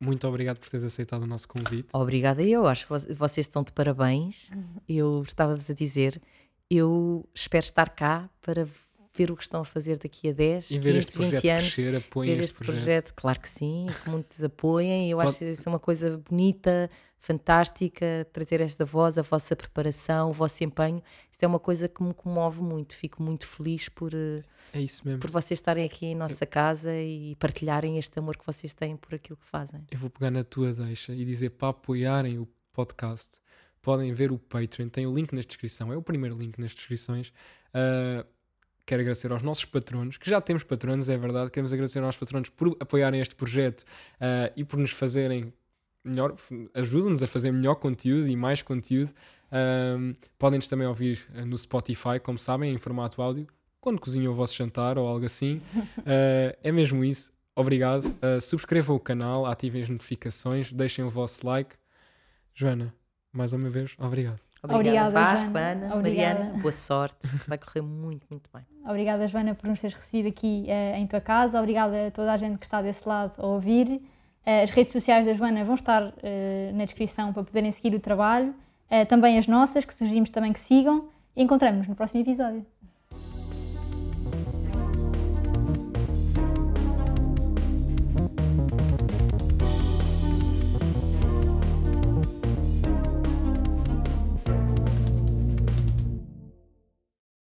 Muito obrigado por teres aceitado o nosso convite. Obrigada eu, acho que vocês estão de parabéns. Eu estava-vos a dizer, eu espero estar cá para ver o que estão a fazer daqui a 10, 15, 20 anos. Crescer, apoiem ver este projeto. Claro que sim, que muitos apoiem. Eu acho que isso é uma coisa bonita, fantástica, trazer esta voz, a vossa preparação, o vosso empenho. Isto é uma coisa que me comove muito. Fico muito feliz por vocês estarem aqui em nossa casa e partilharem este amor que vocês têm por aquilo que fazem. Eu vou pegar na tua deixa e dizer, para apoiarem o podcast, podem ver o Patreon, tem o link na descrição, é o primeiro link nas descrições. Quero agradecer aos nossos patronos, que já temos patronos, é verdade. Queremos agradecer aos patronos por apoiarem este projeto e por nos fazerem melhor, ajudam-nos a fazer melhor conteúdo e mais conteúdo. Podem-nos também ouvir no Spotify, como sabem, em formato áudio, quando cozinham o vosso jantar ou algo assim. É mesmo isso. Obrigado. Subscrevam o canal, ativem as notificações, deixem o vosso like. Joana, mais uma vez, obrigado. Obrigada, Vasco, Ana, Mariana, boa sorte, vai correr muito, muito bem. Obrigada, Joana, por nos teres recebido aqui em tua casa. Obrigada a toda a gente que está desse lado a ouvir. As redes sociais da Joana vão estar na descrição para poderem seguir o trabalho, também as nossas, que sugerimos também que sigam, e encontramos-nos no próximo episódio.